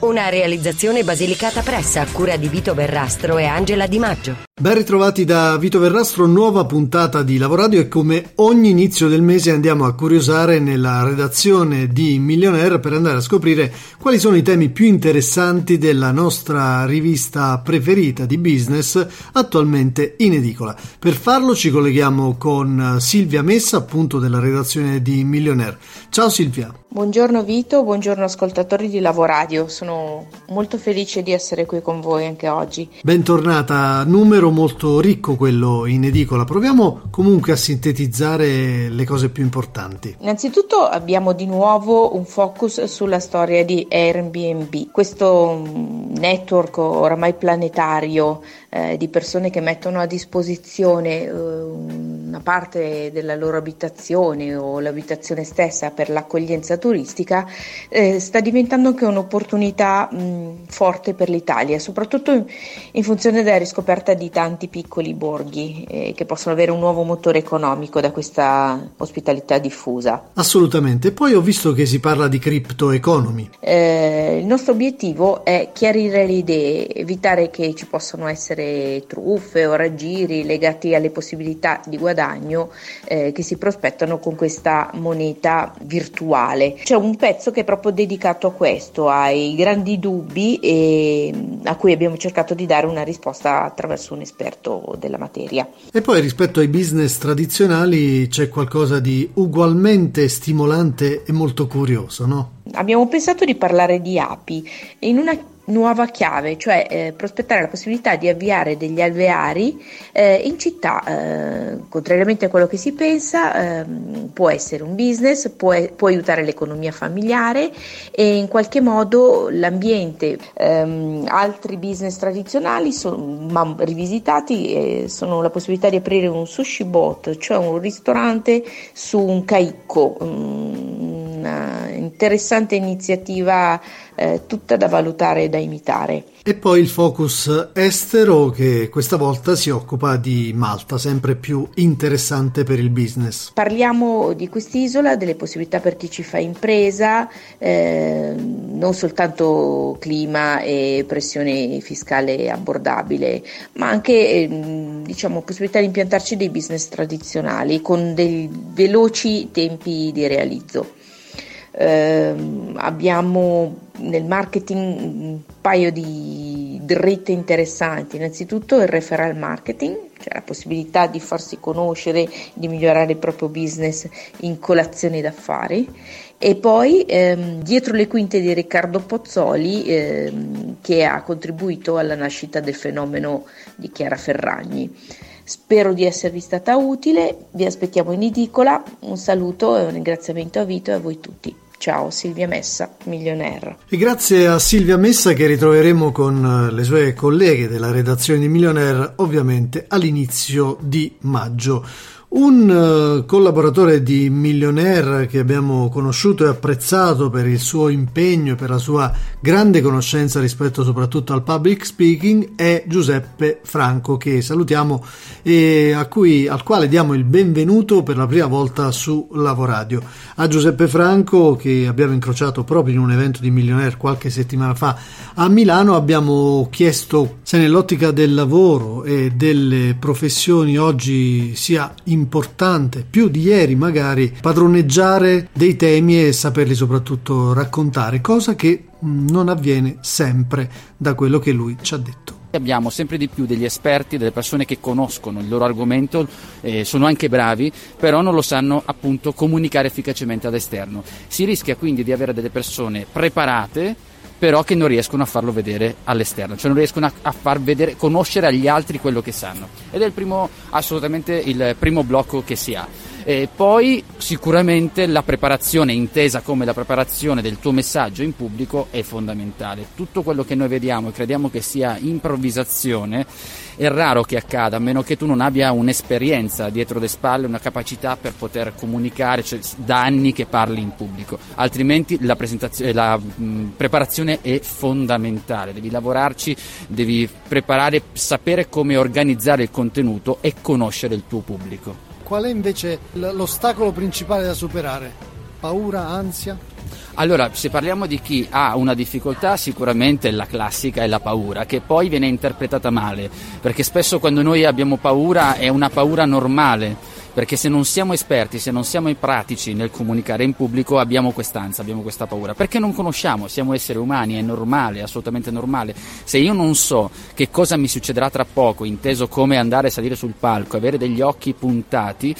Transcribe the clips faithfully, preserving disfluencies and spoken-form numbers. Una realizzazione Basilicata Press a cura di Vito Verrastro e Angela Di Maggio. Ben ritrovati da Vito Verrastro, nuova puntata di Lavoradio e come ogni inizio del mese andiamo a curiosare nella redazione di Millionaire per andare a scoprire quali sono i temi più interessanti della nostra rivista preferita di business attualmente in edicola. Per farlo ci colleghiamo con Silvia Messa, appunto della redazione di Millionaire. Ciao Silvia. Buongiorno Vito, buongiorno ascoltatori di Lavoradio, sono molto felice di essere qui con voi anche oggi. Bentornata, numero molto ricco quello in edicola, proviamo comunque a sintetizzare le cose più importanti. Innanzitutto abbiamo di nuovo un focus sulla storia di Airbnb, questo network oramai planetario eh, di persone che mettono a disposizione eh, una parte della loro abitazione o l'abitazione stessa per l'accoglienza turistica, eh, sta diventando anche un'opportunità mh, forte per l'Italia, soprattutto in, in funzione della riscoperta di tanti piccoli borghi eh, che possono avere un nuovo motore economico da questa ospitalità diffusa. Assolutamente, poi ho visto che si parla di crypto economy. Eh, il nostro obiettivo è chiarire le idee, evitare che ci possano essere truffe o raggiri legati alle possibilità di guadagno eh, che si prospettano con questa moneta virtuale. C'è un pezzo che è proprio dedicato a questo, ai grandi dubbi, e a cui abbiamo cercato di dare una risposta attraverso un esperto della materia. E poi rispetto ai business tradizionali c'è qualcosa di ugualmente stimolante e molto curioso, no? Abbiamo pensato di parlare di api in una nuova chiave, cioè eh, prospettare la possibilità di avviare degli alveari eh, in città, eh, contrariamente a quello che si pensa, eh, può essere un business, può, può aiutare l'economia familiare e in qualche modo l'ambiente. Eh, altri business tradizionali, sono, ma rivisitati, eh, sono la possibilità di aprire un sushi boat, cioè un ristorante su un caicco, una interessante iniziativa eh, tutta da valutare e da imitare. E poi il focus estero che questa volta si occupa di Malta, sempre più interessante per il business. Parliamo di quest'isola, delle possibilità per chi ci fa impresa, eh, non soltanto clima e pressione fiscale abbordabile, ma anche eh, diciamo possibilità di impiantarci dei business tradizionali con dei veloci tempi di realizzo. Eh, abbiamo nel marketing un paio di dritte interessanti, innanzitutto il referral marketing, cioè la possibilità di farsi conoscere, di migliorare il proprio business in colazioni d'affari, e poi ehm, dietro le quinte di Riccardo Pozzoli ehm, che ha contribuito alla nascita del fenomeno di Chiara Ferragni. Spero di esservi stata utile, vi aspettiamo in edicola, un saluto e un ringraziamento a Vito e a voi tutti. Ciao Silvia Messa, Millionaire. E grazie a Silvia Messa che ritroveremo con le sue colleghe della redazione di Millionaire ovviamente all'inizio di maggio. Un collaboratore di Millionaire che abbiamo conosciuto e apprezzato per il suo impegno, per la sua grande conoscenza rispetto soprattutto al public speaking, è Giuseppe Franco, che salutiamo e a cui, al quale diamo il benvenuto per la prima volta su Lavoradio. A Giuseppe Franco, che abbiamo incrociato proprio in un evento di Millionaire qualche settimana fa a Milano, abbiamo chiesto se nell'ottica del lavoro e delle professioni oggi sia in importante, più di ieri magari, padroneggiare dei temi e saperli soprattutto raccontare, cosa che non avviene sempre, da quello che lui ci ha detto. Abbiamo sempre di più degli esperti, delle persone che conoscono il loro argomento, eh, sono anche bravi, però non lo sanno appunto comunicare efficacemente all'esterno. Si rischia quindi di avere delle persone preparate però che non riescono a farlo vedere all'esterno, cioè non riescono a, a far vedere, conoscere agli altri quello che sanno, ed è il primo, assolutamente il primo blocco che si ha. E poi sicuramente la preparazione, intesa come la preparazione del tuo messaggio in pubblico, è fondamentale. Tutto quello che noi vediamo e crediamo che sia improvvisazione è raro che accada, a meno che tu non abbia un'esperienza dietro le spalle, una capacità per poter comunicare, cioè da anni che parli in pubblico. Altrimenti la presentazio- la mh, preparazione è fondamentale, devi lavorarci, devi preparare, sapere come organizzare il contenuto e conoscere il tuo pubblico. Qual è invece l'ostacolo principale da superare? Paura, ansia? Allora, se parliamo di chi ha una difficoltà, sicuramente la classica è la paura, che poi viene interpretata male, perché spesso quando noi abbiamo paura è una paura normale, perché se non siamo esperti, se non siamo pratici nel comunicare in pubblico, abbiamo quest'ansia, abbiamo questa paura, perché non conosciamo, siamo esseri umani, è normale, è assolutamente normale. Se io non so che cosa mi succederà tra poco, inteso come andare a salire sul palco, avere degli occhi puntati,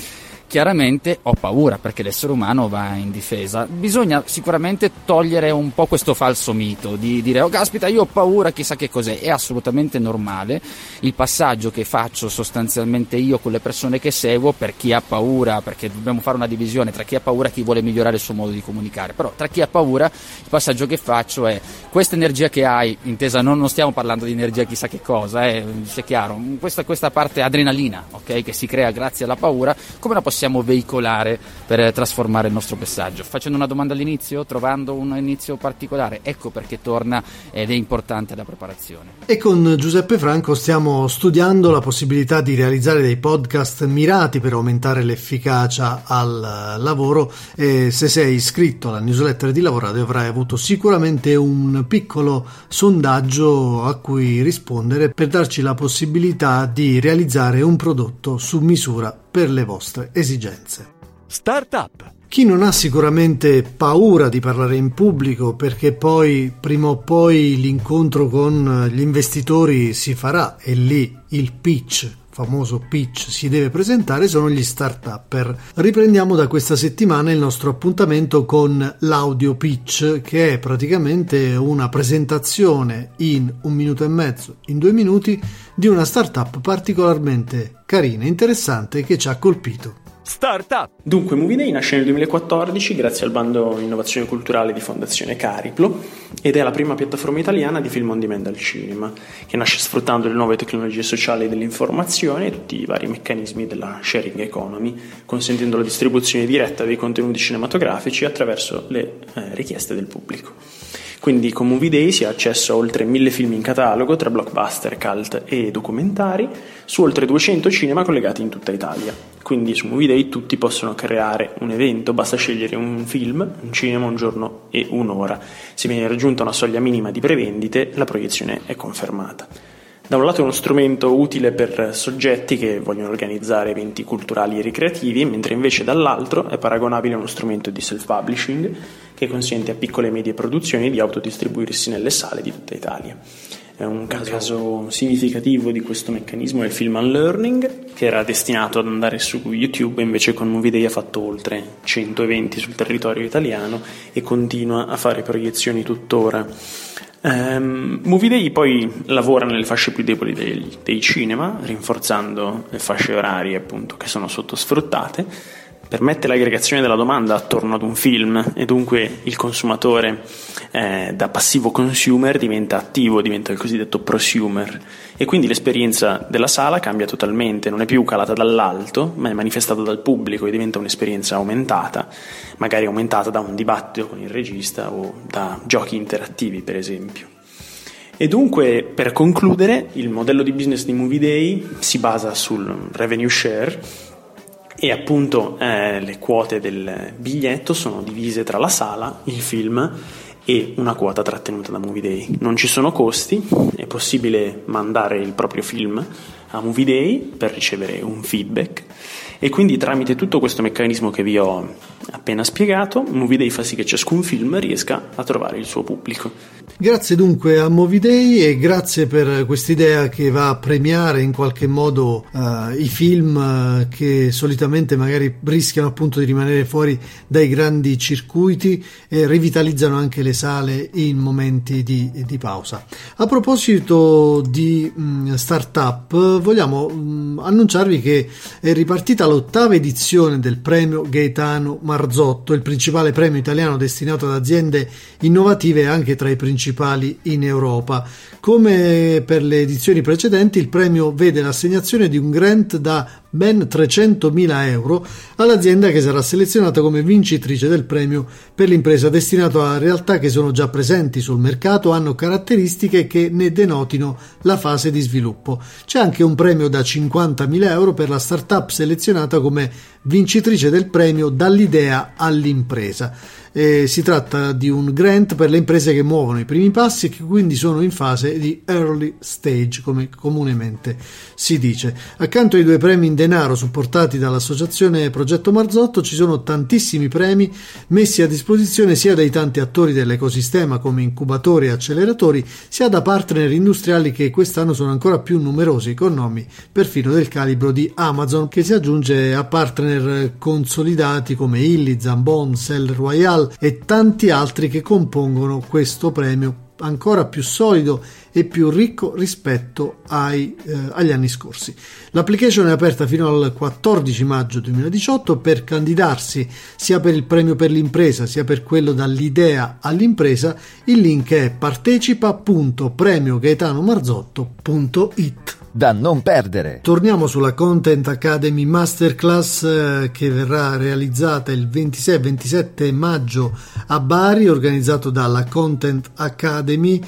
chiaramente ho paura, perché l'essere umano va in difesa. Bisogna sicuramente togliere un po' questo falso mito di dire oh caspita io ho paura, chissà che cos'è. È assolutamente normale. Il passaggio che faccio sostanzialmente io con le persone che seguo, per chi ha paura, perché dobbiamo fare una divisione tra chi ha paura e chi vuole migliorare il suo modo di comunicare, però tra chi ha paura il passaggio che faccio è questa energia che hai, intesa non, non stiamo parlando di energia chissà che cosa, eh, è chiaro, questa, questa parte adrenalina, ok, che si crea grazie alla paura, come la possiamo veicolare per trasformare il nostro messaggio, facendo una domanda all'inizio, trovando un inizio particolare. Ecco perché torna ed è importante la preparazione. E con Giuseppe Franco stiamo studiando la possibilità di realizzare dei podcast mirati per aumentare l'efficacia al lavoro, e se sei iscritto alla newsletter di Lavoradio avrai avuto sicuramente un piccolo sondaggio a cui rispondere per darci la possibilità di realizzare un prodotto su misura per le vostre esigenze. Startup. Chi non ha sicuramente paura di parlare in pubblico, perché poi prima o poi l'incontro con gli investitori si farà e lì il pitch, famoso pitch, si deve presentare, sono gli start-upper. Riprendiamo da questa settimana il nostro appuntamento con l'audio pitch, che è praticamente una presentazione in un minuto e mezzo, in due minuti, di una startup particolarmente carina e interessante che ci ha colpito. Startup. Dunque Movieday nasce nel duemilaquattordici grazie al bando Innovazione Culturale di Fondazione Cariplo ed è la prima piattaforma italiana di film on demand al cinema, che nasce sfruttando le nuove tecnologie sociali dell'informazione e tutti i vari meccanismi della sharing economy, consentendo la distribuzione diretta dei contenuti cinematografici attraverso le eh, richieste del pubblico. Quindi con Movieday si ha accesso a oltre mille film in catalogo, tra blockbuster, cult e documentari, su oltre duecento cinema collegati in tutta Italia. Quindi su Movieday tutti possono creare un evento, basta scegliere un film, un cinema, un giorno e un'ora. Se viene raggiunta una soglia minima di prevendite, la proiezione è confermata. Da un lato è uno strumento utile per soggetti che vogliono organizzare eventi culturali e ricreativi, mentre invece dall'altro è paragonabile a uno strumento di self-publishing che consente a piccole e medie produzioni di autodistribuirsi nelle sale di tutta Italia. Un caso significativo di questo meccanismo è il film Unlearning, che era destinato ad andare su YouTube, invece con Movieday ha fatto oltre cento eventi sul territorio italiano e continua a fare proiezioni tuttora. Um, Movieday poi lavora nelle fasce più deboli dei, dei cinema, rinforzando le fasce orarie appunto che sono sottosfruttate, permette l'aggregazione della domanda attorno ad un film e dunque il consumatore eh, da passivo consumer diventa attivo, diventa il cosiddetto prosumer, e quindi l'esperienza della sala cambia totalmente, non è più calata dall'alto ma è manifestata dal pubblico e diventa un'esperienza aumentata, magari aumentata da un dibattito con il regista o da giochi interattivi per esempio. E dunque, per concludere, il modello di business di Movieday si basa sul revenue share e appunto eh, le quote del biglietto sono divise tra la sala, il film e una quota trattenuta da Movieday. Non ci sono costi, è possibile mandare il proprio film a Movieday per ricevere un feedback e quindi tramite tutto questo meccanismo che vi ho appena spiegato, Movieday fa sì che ciascun film riesca a trovare il suo pubblico. Grazie dunque a Movieday e grazie per quest'idea che va a premiare in qualche modo uh, i film che solitamente magari rischiano appunto di rimanere fuori dai grandi circuiti e rivitalizzano anche le sale in momenti di, di pausa. A proposito di mh, start-up, vogliamo mh, annunciarvi che è ripartita l'ottava edizione del premio Gaetano Marzotto, il principale premio italiano destinato ad aziende innovative anche tra i principali in Europa. Come per le edizioni precedenti, il premio vede l'assegnazione di un grant da ben trecentomila euro all'azienda che sarà selezionata come vincitrice del premio per l'impresa, destinato a realtà che sono già presenti sul mercato, hanno caratteristiche che ne denotino la fase di sviluppo. C'è anche un premio da cinquantamila euro per la startup selezionata come vincitrice del premio dall'idea all'impresa. Eh, si tratta di un grant per le imprese che muovono i primi passi e che quindi sono in fase di early stage, come comunemente si dice. Accanto ai due premi in denaro supportati dall'associazione Progetto Marzotto ci sono tantissimi premi messi a disposizione sia dai tanti attori dell'ecosistema come incubatori e acceleratori, sia da partner industriali che quest'anno sono ancora più numerosi, con nomi perfino del calibro di Amazon, che si aggiunge a partner consolidati come Illy, Zambon, Cell Royal e tanti altri che compongono questo premio ancora più solido e più ricco rispetto ai, eh, agli anni scorsi. L'application è aperta fino al quattordici maggio duemiladiciotto per candidarsi sia per il premio per l'impresa sia per quello dall'idea all'impresa. Il link è partecipa punto premio gaetano marzotto punto it. Da non perdere. Torniamo sulla Content Academy Masterclass che verrà realizzata il ventisei e ventisette maggio a Bari, organizzato dalla Content Academy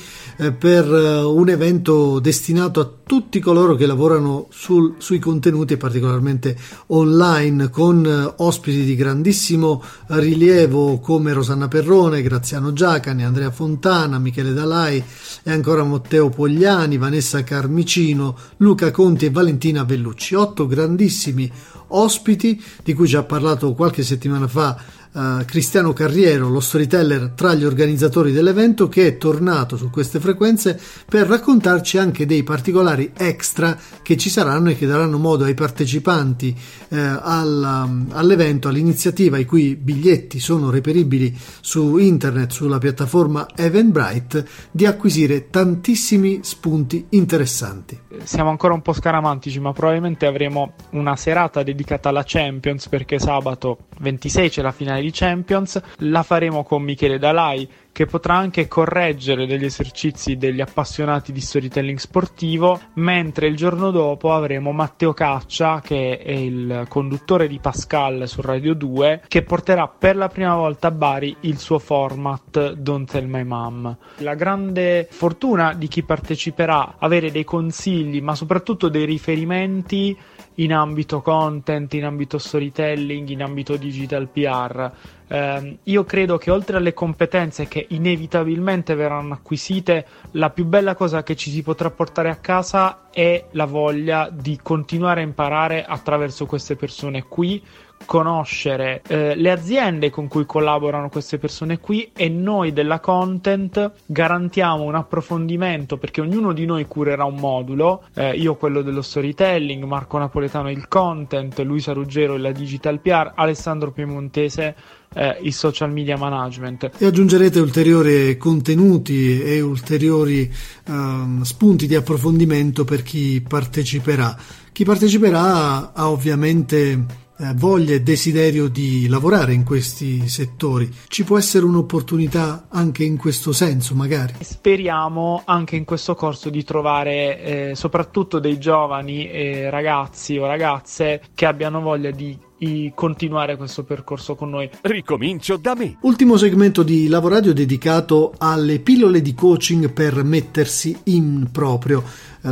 per un evento destinato a tutti coloro che lavorano sul, sui contenuti, particolarmente online, con ospiti di grandissimo rilievo come Rosanna Perrone, Graziano Giacani, Andrea Fontana, Michele Dalai e ancora Matteo Pogliani, Vanessa Carmicino, Luca Conti e Valentina Vellucci. Otto grandissimi ospiti di cui ci ha parlato qualche settimana fa Uh, Cristiano Carriero, lo storyteller tra gli organizzatori dell'evento, che è tornato su queste frequenze per raccontarci anche dei particolari extra che ci saranno e che daranno modo ai partecipanti eh, al, all'evento, all'iniziativa, i cui biglietti sono reperibili su internet, sulla piattaforma Eventbrite, di acquisire tantissimi spunti interessanti. Siamo ancora un po' scaramantici, ma probabilmente avremo una serata dedicata alla Champions, perché sabato ventisei c'è la finale di Champions, la faremo con Michele Dalai, che potrà anche correggere degli esercizi degli appassionati di storytelling sportivo, mentre il giorno dopo avremo Matteo Caccia, che è il conduttore di Pascal su Radio due, che porterà per la prima volta a Bari il suo format Don't Tell My Mom. La grande fortuna di chi parteciperà, avere dei consigli, ma soprattutto dei riferimenti in ambito content, in ambito storytelling, in ambito digital P R. Eh, io credo che oltre alle competenze che inevitabilmente verranno acquisite, la più bella cosa che ci si potrà portare a casa è la voglia di continuare a imparare attraverso queste persone qui, conoscere eh, le aziende con cui collaborano queste persone qui, e noi della Content garantiamo un approfondimento, perché ognuno di noi curerà un modulo, eh, io quello dello storytelling, Marco Napoletano il content, Luisa Ruggero la digital P R, Alessandro Piemontese Eh, il social media management, e aggiungerete ulteriori contenuti e ulteriori ehm, spunti di approfondimento per chi parteciperà. Chi parteciperà ha ovviamente Eh, voglia e desiderio di lavorare in questi settori. Ci può essere un'opportunità anche in questo senso, magari. Speriamo anche in questo corso di trovare eh, soprattutto dei giovani eh, ragazzi o ragazze che abbiano voglia di, di continuare questo percorso con noi. Ricomincio da me. Ultimo segmento di Lavoradio dedicato alle pillole di coaching per mettersi in proprio.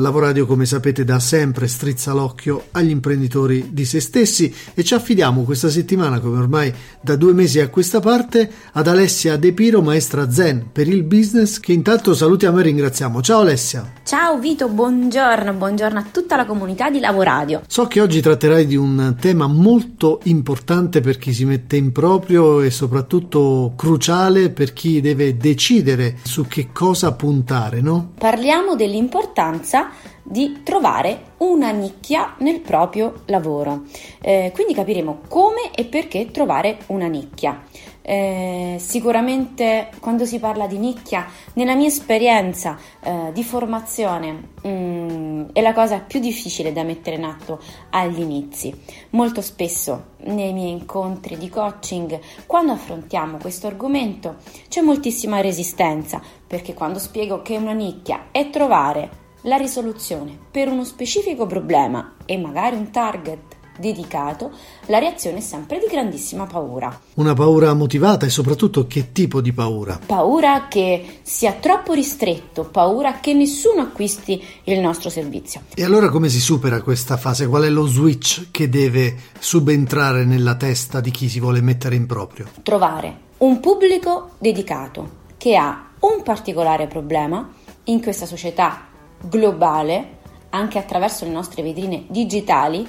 Lavoradio, come sapete, da sempre strizza l'occhio agli imprenditori di se stessi e ci affidiamo questa settimana, come ormai da due mesi a questa parte, ad Alessia De Piro, maestra Zen per il business, che intanto salutiamo e ringraziamo. Ciao Alessia! Ciao Vito, buongiorno, buongiorno a tutta la comunità di Lavoradio. So che oggi tratterai di un tema molto importante per chi si mette in proprio e soprattutto cruciale per chi deve decidere su che cosa puntare, no? Parliamo dell'importanza di trovare una nicchia nel proprio lavoro, eh, quindi capiremo come e perché trovare una nicchia. Eh, sicuramente quando si parla di nicchia, nella mia esperienza eh, di formazione mh, è la cosa più difficile da mettere in atto agli inizi. Molto spesso nei miei incontri di coaching, quando affrontiamo questo argomento, c'è moltissima resistenza, perché quando spiego che una nicchia è trovare la risoluzione per uno specifico problema e magari un target dedicato, la reazione è sempre di grandissima paura. Una paura motivata e soprattutto che tipo di paura? Paura che sia troppo ristretto, paura che nessuno acquisti il nostro servizio. E allora come si supera questa fase? Qual è lo switch che deve subentrare nella testa di chi si vuole mettere in proprio? Trovare un pubblico dedicato che ha un particolare problema in questa società globale, anche attraverso le nostre vetrine digitali,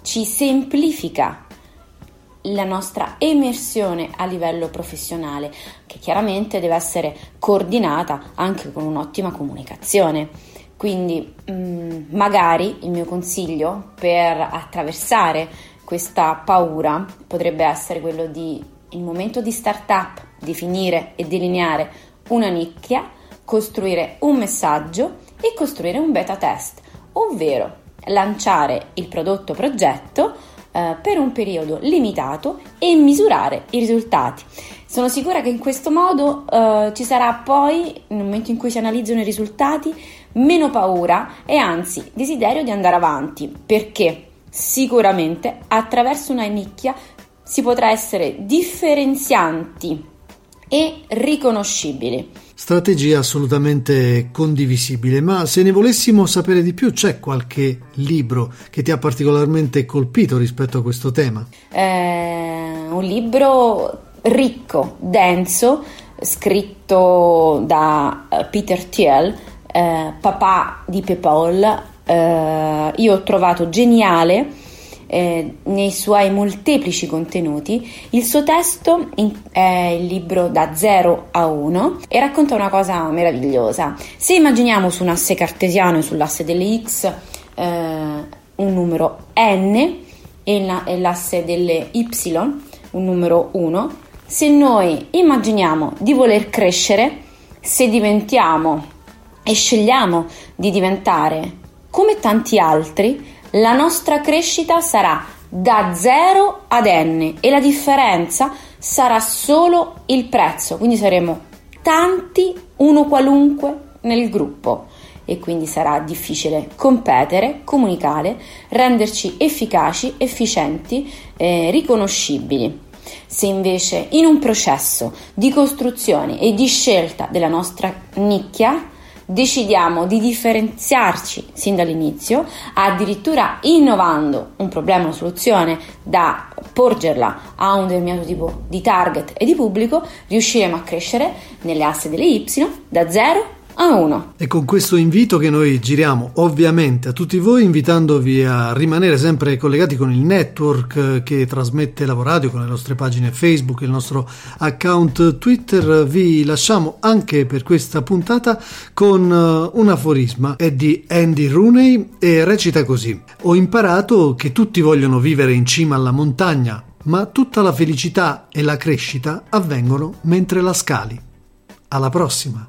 ci semplifica la nostra emersione a livello professionale, che chiaramente deve essere coordinata anche con un'ottima comunicazione. Quindi mh, magari il mio consiglio per attraversare questa paura potrebbe essere quello di, il momento di startup, definire e delineare una nicchia, costruire un messaggio e costruire un beta test, ovvero lanciare il prodotto progetto eh, per un periodo limitato e misurare i risultati. Sono sicura che in questo modo eh, ci sarà poi, nel momento in cui si analizzano i risultati, meno paura e anzi desiderio di andare avanti, perché sicuramente attraverso una nicchia si potrà essere differenzianti e riconoscibili. Strategia assolutamente condivisibile, ma se ne volessimo sapere di più, c'è qualche libro che ti ha particolarmente colpito rispetto a questo tema? Eh, un libro ricco, denso, scritto da Peter Thiel, eh, papà di PayPal. Eh, io ho trovato geniale Eh, nei suoi molteplici contenuti. Il suo testo in, è il libro da zero a uno e racconta una cosa meravigliosa. Se immaginiamo su un asse cartesiano e sull'asse delle X eh, un numero n e, la, e l'asse delle Y un numero uno, se noi immaginiamo di voler crescere, se diventiamo e scegliamo di diventare come tanti altri, la nostra crescita sarà da zero ad enne e la differenza sarà solo il prezzo, quindi saremo tanti, uno qualunque nel gruppo, e quindi sarà difficile competere, comunicare, renderci efficaci, efficienti, eh, riconoscibili. Se invece in un processo di costruzione e di scelta della nostra nicchia decidiamo di differenziarci sin dall'inizio, addirittura innovando un problema, una soluzione da porgerla a un determinato tipo di target e di pubblico, riusciremo a crescere nelle asse delle Y da zero a uno. E con questo invito che noi giriamo ovviamente a tutti voi, invitandovi a rimanere sempre collegati con il network che trasmette Lavoradio, con le nostre pagine Facebook e il nostro account Twitter, vi lasciamo anche per questa puntata con un aforisma. È di Andy Rooney e recita così: ho imparato che tutti vogliono vivere in cima alla montagna, ma tutta la felicità e la crescita avvengono mentre la scali. Alla prossima!